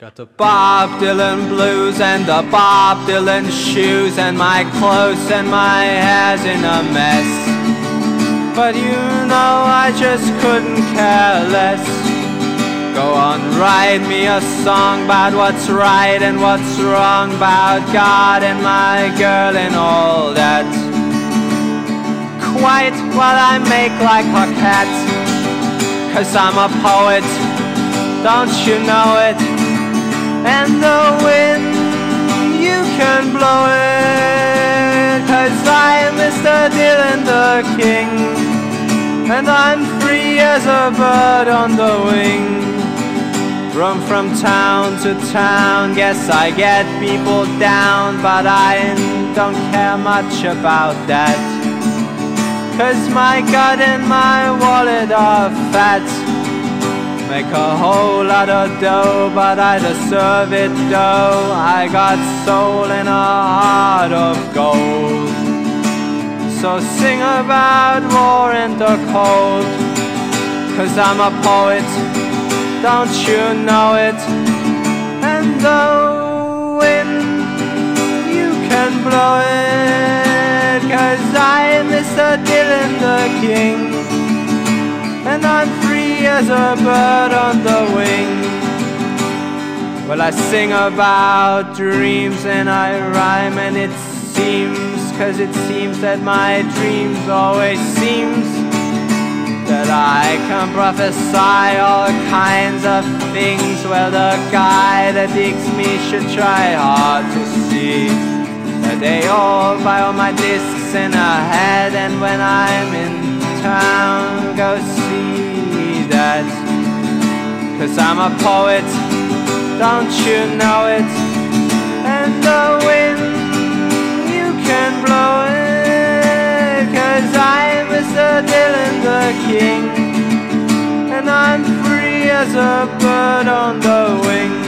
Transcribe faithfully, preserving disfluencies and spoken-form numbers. Got the Bob Dylan blues and the Bob Dylan shoes, and my clothes and my hair's in a mess. But you know I just couldn't care less. Go on, write me a song about what's right and what's wrong, about God and my girl and all that. Quite what I make like a cat, 'cause I'm a poet, don't you know it? And the wind, you can blow it, 'cause I'm Mister Dylan the King, and I'm free as a bird on the wing. Roam from town to town, guess I get people down, but I don't care much about that, 'cause my gut and my wallet are fat. Make a whole lot of dough, but I deserve it though. I got soul and a heart of gold. So sing about war and the cold, 'cause I'm a poet, don't you know it? And the wind, you can blow it, 'cause I'm Mister Dylan the King, and I'm free as a bird on the wing. Well, I sing about dreams and I rhyme, and it seems, 'cause it seems that my dreams always seems, that I can prophesy all kinds of things. Well, the guy that digs me should try hard to see that they all buy all my discs in a head. And when I'm in town, go see that, 'cause I'm a poet, don't you know it? And the wind, you can blow it, 'cause I'm Mister Dylan the King, and I'm free as a bird on the wing.